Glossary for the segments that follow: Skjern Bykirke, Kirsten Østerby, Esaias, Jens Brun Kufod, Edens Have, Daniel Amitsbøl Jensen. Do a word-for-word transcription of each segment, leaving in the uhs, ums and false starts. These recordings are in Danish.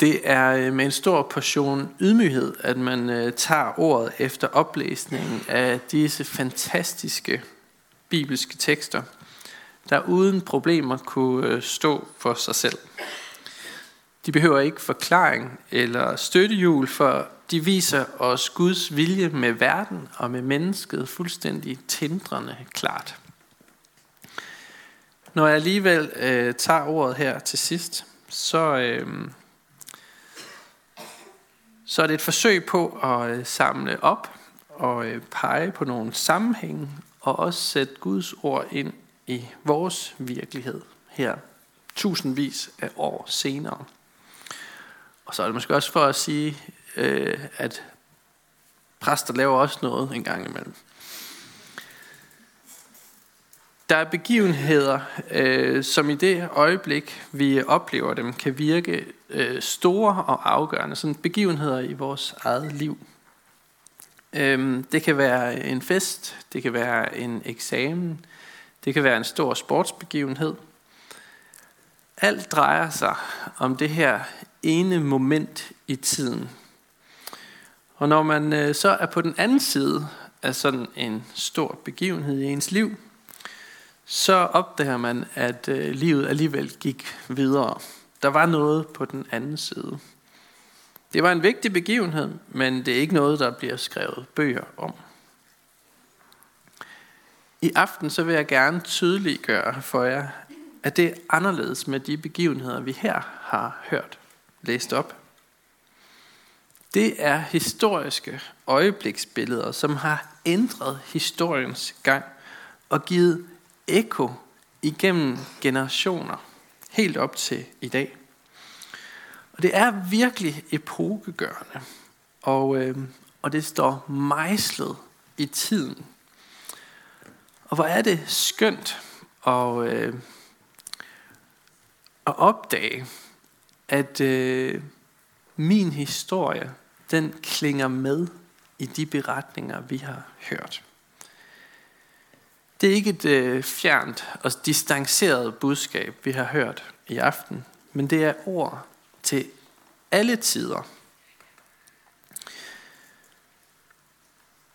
Det er med en stor portion ydmyghed, at man tager ordet efter oplæsningen af disse fantastiske bibelske tekster, der uden problemer kunne stå for sig selv. De behøver ikke forklaring eller støttehjul, for de viser os Guds vilje med verden og med mennesket fuldstændig tindrende klart. Når jeg alligevel øh, tager ordet her til sidst, så, øh, så er det et forsøg på at øh, samle op og øh, pege på nogle sammenhænge og også sætte Guds ord ind i vores virkelighed her tusindvis af år senere. Og så er det måske også for at sige, øh, at præster laver også noget en gang imellem. Der er begivenheder, øh, som i det øjeblik, vi oplever dem, kan virke øh, store og afgørende. Sådan begivenheder i vores eget liv. Øh, det kan være en fest, det kan være en eksamen, det kan være en stor sportsbegivenhed. Alt drejer sig om det her ene moment i tiden. Og når man øh, så er på den anden side af sådan en stor begivenhed i ens liv, så opdager man, at livet alligevel gik videre. Der var noget på den anden side. Det var en vigtig begivenhed, men det er ikke noget, der bliver skrevet bøger om. I aften så vil jeg gerne tydeliggøre for jer, at det er anderledes med de begivenheder, vi her har hørt læst op. Det er historiske øjebliksbilleder, som har ændret historiens gang og givet ekko igennem generationer, helt op til i dag. Og det er virkelig epokegørende, og, øh, og det står mejslet i tiden. Og hvor er det skønt at, øh, at opdage, at øh, min historie, den klinger med i de beretninger, vi har hørt. Det er ikke et øh, fjernt og distanceret budskab, vi har hørt i aften, men det er ord til alle tider.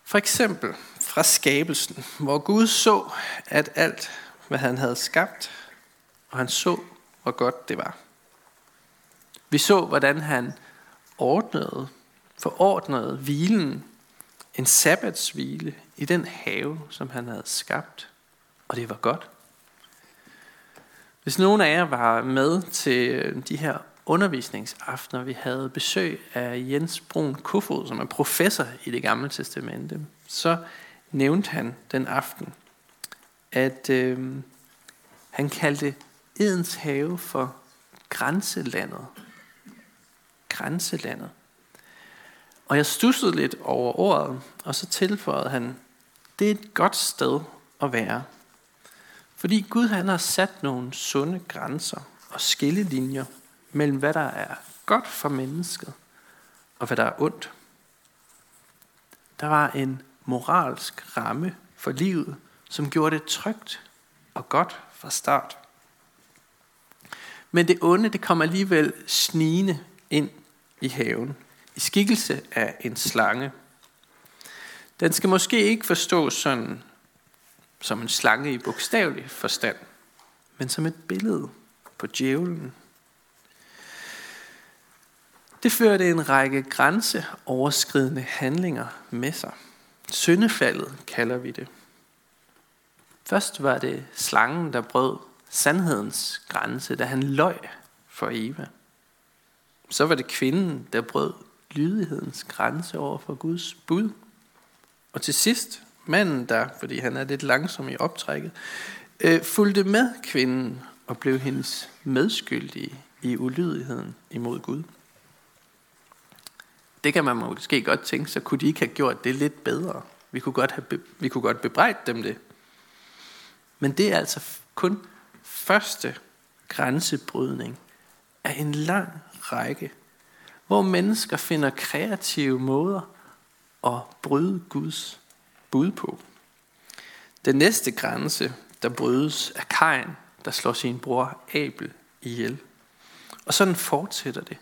For eksempel fra skabelsen, hvor Gud så, at alt, hvad han havde skabt, og han så, hvor godt det var. Vi så, hvordan han ordnede, forordnede hvilen, en sabbatshvile i den have, som han havde skabt. Og det var godt. Hvis nogen af jer var med til de her undervisningsaftener, vi havde besøg af Jens Brun Kufod, som er professor i Det Gamle Testamente, så nævnte han den aften, at øh, han kaldte Edens Have for grænselandet. Grænselandet. Og jeg stussede lidt over ordet, og så tilføjede han, det er et godt sted at være. Fordi Gud han har sat nogle sunde grænser og skillelinjer mellem hvad der er godt for mennesket og hvad der er ondt. Der var en moralsk ramme for livet, som gjorde det trygt og godt fra start. Men det onde, det kom alligevel snigende ind i haven. I skikkelse af en slange. Den skal måske ikke forstås sådan, som en slange i bogstavelig forstand, men som et billede på djævlen. Det førte en række grænseoverskridende handlinger med sig. Syndefaldet kalder vi det. Først var det slangen, der brød sandhedens grænse, da han løj for Eva. Så var det kvinden, der brød lydighedens grænse over for Guds bud. Og til sidst, manden der, fordi han er lidt langsom i optrækket, øh, fulgte med kvinden og blev hendes medskyldige i ulydigheden imod Gud. Det kan man måske godt tænke, så kunne de ikke have gjort det lidt bedre. Vi kunne godt, have be- vi kunne godt bebrejde dem det. Men det er altså kun første grænsebrydning af en lang række, hvor mennesker finder kreative måder at bryde Guds bud på. Den næste grænse, der brydes, er Kain, der slår sin bror Abel ihjel. Og sådan fortsætter det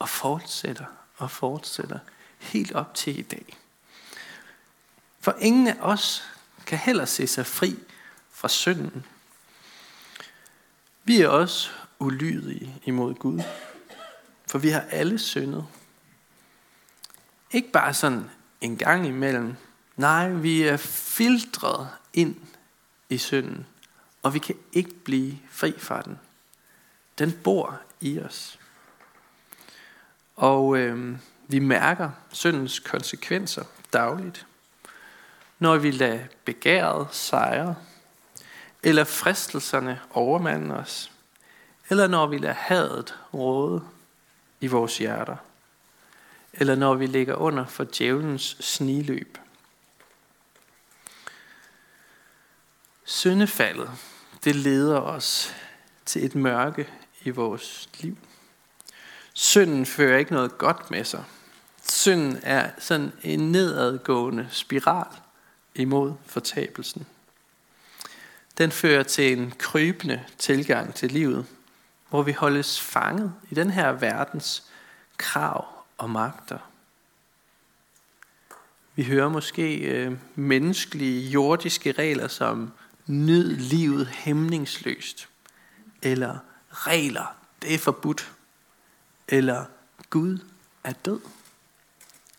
og fortsætter og fortsætter helt op til i dag. For ingen af os kan heller se sig fri fra synden. Vi er også ulydige imod Gud, for vi har alle syndet. Ikke bare sådan en gang imellem. Nej, vi er filtret ind i synden, og vi kan ikke blive fri fra den. Den bor i os. Og øh, vi mærker syndens konsekvenser dagligt, når vi lader begæret sejre, eller fristelserne overmande os, eller når vi lader hadet råde i vores hjerter, eller når vi ligger under for djævelens snigløb. Syndefaldet, det leder os til et mørke i vores liv. Synden fører ikke noget godt med sig. Synden er sådan en nedadgående spiral imod fortabelsen. Den fører til en krybende tilgang til livet, hvor vi holdes fanget i den her verdens krav og magter. Vi hører måske øh, menneskelige, jordiske regler som nyd livet hæmningsløst, eller regler, det er forbudt, eller Gud er død.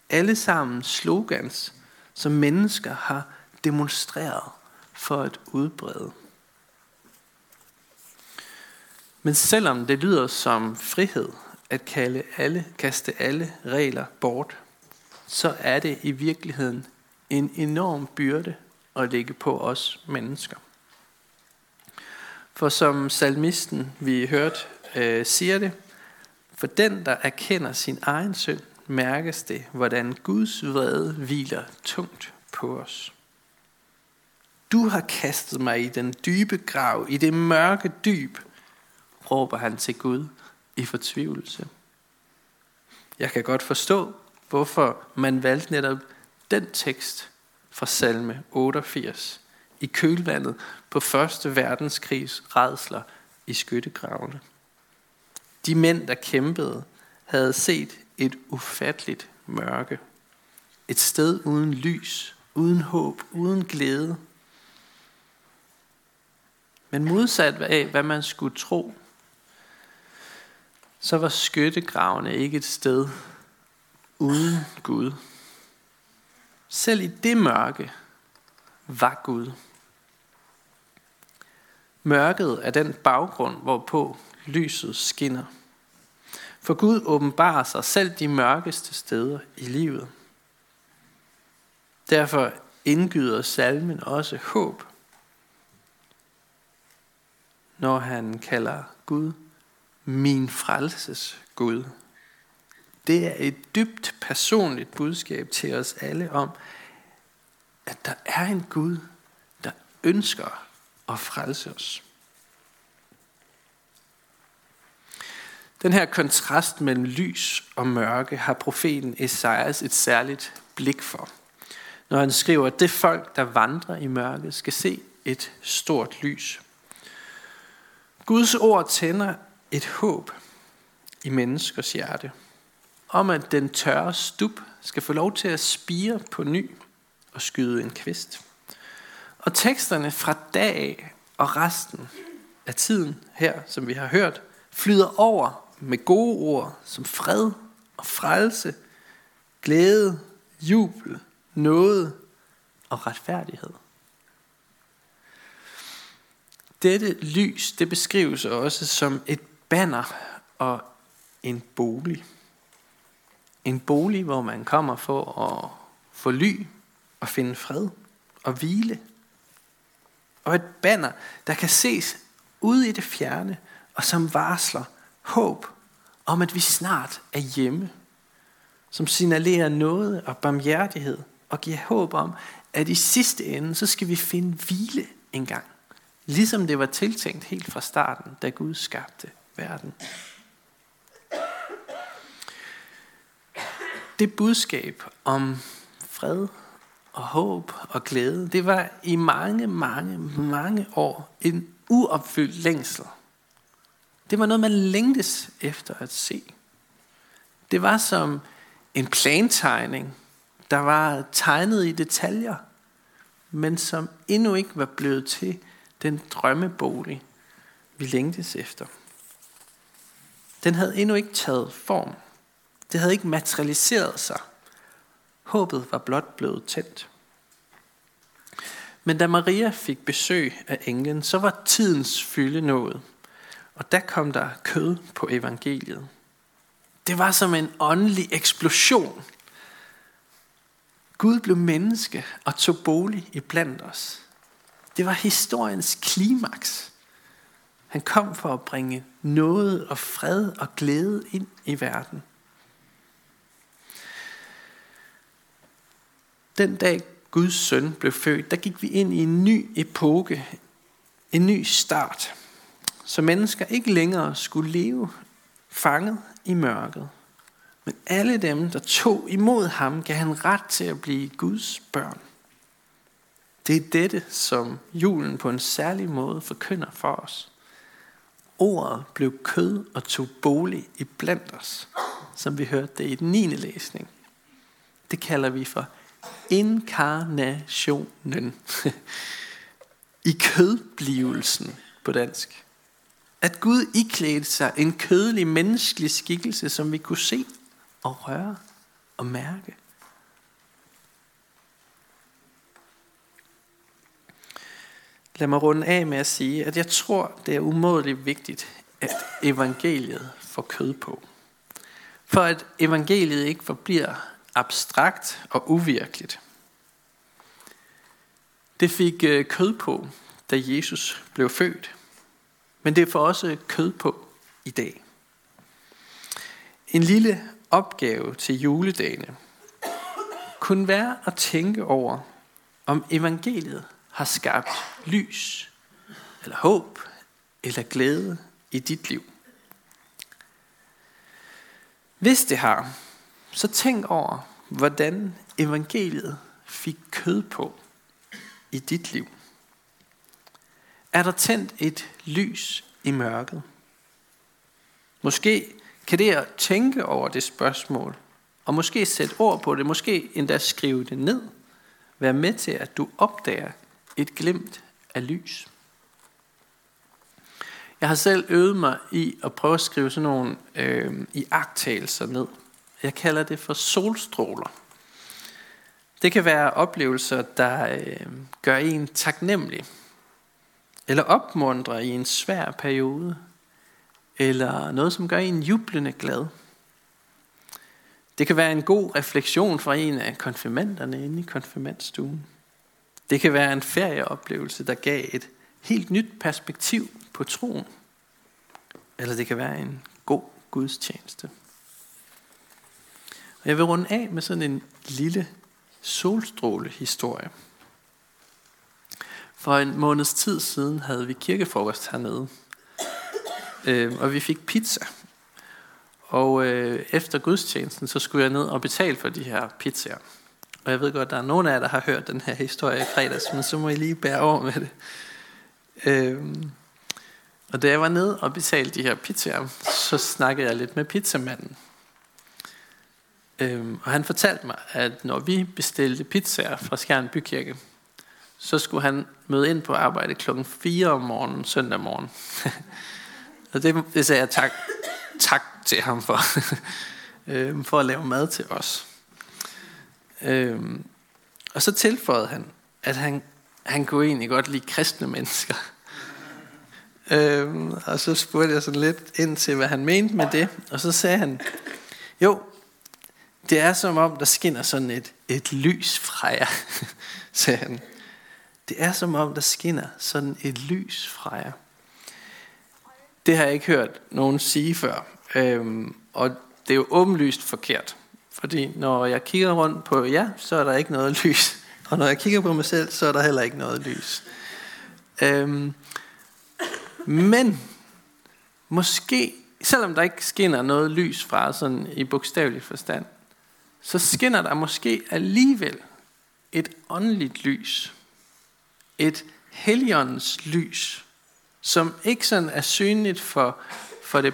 Alle sammen slogans, som mennesker har demonstreret for at udbrede. Men selvom det lyder som frihed at kalde alle, kaste alle regler bort, så er det i virkeligheden en enorm byrde at lægge på os mennesker. For som salmisten vi hørte øh, siger det, for den der erkender sin egen synd, mærkes det, hvordan Guds vrede hviler tungt på os. Du har kastet mig i den dybe grav, i det mørke dyb, råber han til Gud i fortvivlelse. Jeg kan godt forstå, hvorfor man valgte netop den tekst fra salme otteogfirs i kølvandet på første verdenskrigs rædsler i skyttegravene. De mænd, der kæmpede, havde set et ufatteligt mørke. Et sted uden lys, uden håb, uden glæde. Men modsat af, hvad man skulle tro, så var skyttegravene ikke et sted uden Gud. Selv i det mørke var Gud. Mørket er den baggrund, hvorpå lyset skinner. For Gud åbenbarer sig selv de mørkeste steder i livet. Derfor indgyder salmen også håb, når han kalder Gud min frelses Gud. Det er et dybt personligt budskab til os alle om, at der er en Gud, der ønsker at frelse os. Den her kontrast mellem lys og mørke har profeten Esaias et særligt blik for, når han skriver, at det folk, der vandrer i mørket, skal se et stort lys. Guds ord tænder et håb i menneskers hjerte, om at den tørre stup skal få lov til at spire på ny og skyde en kvist. Og teksterne fra dag af og resten af tiden her, som vi har hørt, flyder over med gode ord som fred og frelse, glæde, jubel, nåde og retfærdighed. Dette lys, det beskrives også som et banner og en bolig. En bolig, hvor man kommer for at få ly og finde fred og hvile. Og et banner, der kan ses ude i det fjerne, og som varsler håb om, at vi snart er hjemme. Som signalerer noget og barmhjertighed og giver håb om, at i sidste ende, så skal vi finde hvile en gang. Ligesom det var tiltænkt helt fra starten, da Gud skabte verden. Det budskab om fred og håb og glæde, det var i mange, mange, mange år en uopfyldt længsel. Det var noget, man længtes efter at se. Det var som en plantegning, der var tegnet i detaljer, men som endnu ikke var blevet til den drømmebolig, vi længtes efter. Den havde endnu ikke taget form. Det havde ikke materialiseret sig. Håbet var blot blevet tændt. Men da Maria fik besøg af englen, så var tidens fylde nået. Og der kom der kød på evangeliet. Det var som en åndelig eksplosion. Gud blev menneske og tog bolig iblandt os. Det var historiens klimaks. Han kom for at bringe noget og fred og glæde ind i verden. Den dag Guds søn blev født, der gik vi ind i en ny epoke, en ny start, så mennesker ikke længere skulle leve fanget i mørket. Men alle dem, der tog imod ham, gav han ret til at blive Guds børn. Det er dette, som julen på en særlig måde forkynder for os. Ordet blev kød og tog bolig iblandt os, som vi hørte det i den niende læsning. Det kalder vi for inkarnationen. I kødblivelsen på dansk. At Gud iklædte sig en kødelig menneskelig skikkelse, som vi kunne se og røre og mærke. Lad mig runde af med at sige, at jeg tror, det er umådeligt vigtigt, at evangeliet får kød på. For at evangeliet ikke forbliver abstrakt og uvirkeligt. Det fik kød på, da Jesus blev født. Men det får også kød på i dag. En lille opgave til juledagene kunne være at tænke over, om evangeliet har skabt lys, eller håb, eller glæde i dit liv. Hvis det har, så tænk over, hvordan evangeliet fik kød på i dit liv. Er der tændt et lys i mørket? Måske kan det at tænke over det spørgsmål, og måske sætte ord på det, måske endda skrive det ned, være med til, at du opdager et glimt af lys. Jeg har selv øvet mig i at prøve at skrive sådan nogle øh, iagttagelser ned. Jeg kalder det for solstråler. Det kan være oplevelser, der øh, gør en taknemmelig, eller opmuntrer i en svær periode, eller noget, som gør en jublende glad. Det kan være en god refleksion fra en af konfirmanderne inde i konfirmandstuen. Det kan være en ferieoplevelse, der gav et helt nyt perspektiv på troen. Eller det kan være en god gudstjeneste. Og jeg vil runde af med sådan en lille solstrålehistorie. For en måneds tid siden havde vi kirkefrokost hernede, øh, og vi fik pizza. Og øh, efter gudstjenesten, så skulle jeg ned og betale for de her pizzaer. Og jeg ved godt, der er nogen af jer, der har hørt den her historie i fredags, men så må I lige bære over med det. Øh, og da jeg var nede og betalte de her pizzaer, så snakkede jeg lidt med pizzamanden. Øh, og han fortalte mig, at når vi bestilte pizzaer fra Skjern Bykirke, så skulle han møde ind på arbejde klokken fire om morgenen, søndag morgen. Og det, det sagde jeg tak, tak til ham for, for at lave mad til os. Og så tilføjede han, at han, han kunne egentlig godt lide kristne mennesker. Og så spurgte jeg sådan lidt ind til, hvad han mente med det. Og så sagde han, jo, det er som om, der skinner sådan et, et lys fra jer, sagde han. Det er som om, der skinner sådan et lys fra jer. Det har jeg ikke hørt nogen sige før. Øhm, og det er jo åbenlyst forkert. Fordi når jeg kigger rundt på jer, så er der ikke noget lys. Og når jeg kigger på mig selv, så er der heller ikke noget lys. Øhm, men måske, selvom der ikke skinner noget lys fra sådan i bogstavelig forstand, så skinner der måske alligevel et åndeligt lys. Et helligåndens lys, som ikke sådan er synligt for, for det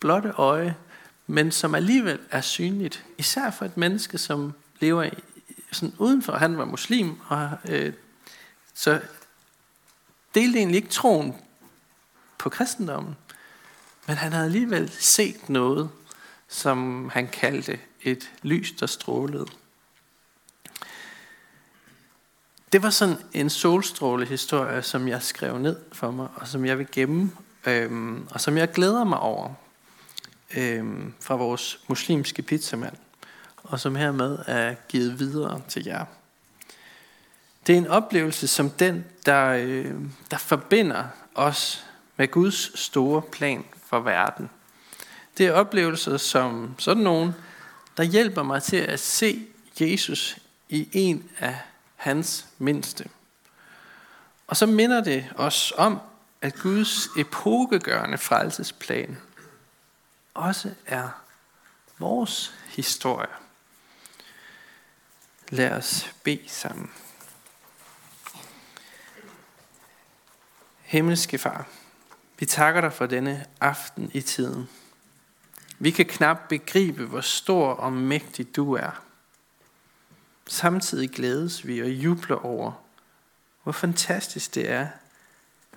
blotte øje, men som alligevel er synligt, især for et menneske, som lever i, sådan udenfor. Han var muslim, og øh, så delte egentlig ikke troen på kristendommen, men han havde alligevel set noget, som han kaldte et lys, der strålede. Det var sådan en solstrålehistorie, som jeg skrev ned for mig, og som jeg vil gemme, øhm, og som jeg glæder mig over øhm, fra vores muslimske pizzamand, og som hermed er givet videre til jer. Det er en oplevelse som den, der, øh, der forbinder os med Guds store plan for verden. Det er oplevelser som sådan nogen, der hjælper mig til at se Jesus i en af hans mindste. Og så minder det os om, at Guds epokegørende frelsesplan også er vores historie. Lad os bede sammen. Himmelske Far, vi takker dig for denne aften i tiden. Vi kan knap begribe, hvor stor og mægtig du er. Samtidig glædes vi og jubler over, hvor fantastisk det er,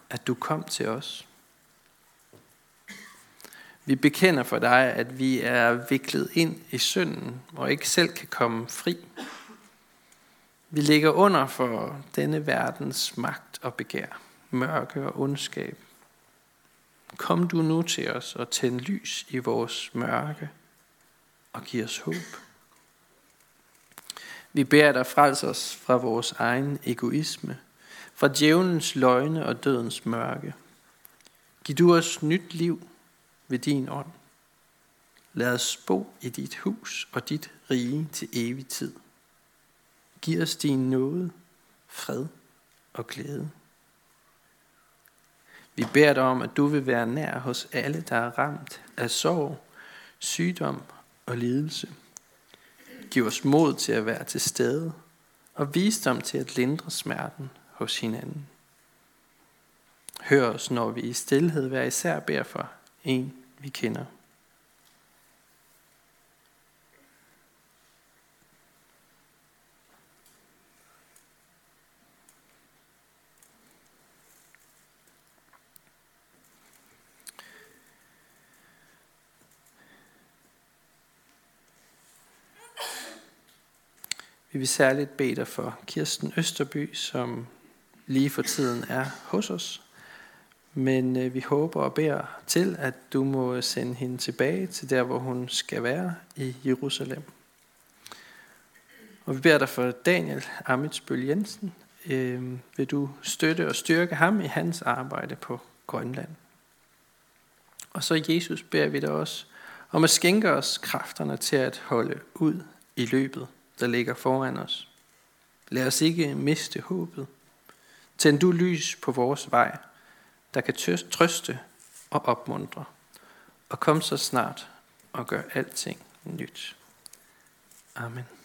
at du kom til os. Vi bekender for dig, at vi er viklet ind i synden og ikke selv kan komme fri. Vi ligger under for denne verdens magt og begær, mørke og ondskab. Kom du nu til os og tænd lys i vores mørke og giv os håb. Vi beder dig frels os fra vores egen egoisme, fra djævelens løgne og dødens mørke. Giv du os nyt liv ved din ånd. Lad os bo i dit hus og dit rige til evig tid. Giv os din nåde, fred og glæde. Vi beder dig om, at du vil være nær hos alle, der er ramt af sorg, sygdom og lidelse. Giv os mod til at være til stede og visdom til at lindre smerten hos hinanden. Hør os, når vi i stilhed hver især beder for en, vi kender. Vi vil særligt bede dig for Kirsten Østerby, som lige for tiden er hos os. Men vi håber og beder til, at du må sende hende tilbage til der, hvor hun skal være i Jerusalem. Og vi beder dig for Daniel Amitsbøl Jensen. Øh, vil du støtte og styrke ham i hans arbejde på Grønland? Og så Jesus beder vi dig også om at skænke os kræfterne til at holde ud i løbet, der ligger foran os. Lad os ikke miste håbet. Tænd du lys på vores vej, der kan trøste og opmuntre. Og kom så snart og gør alting nyt. Amen.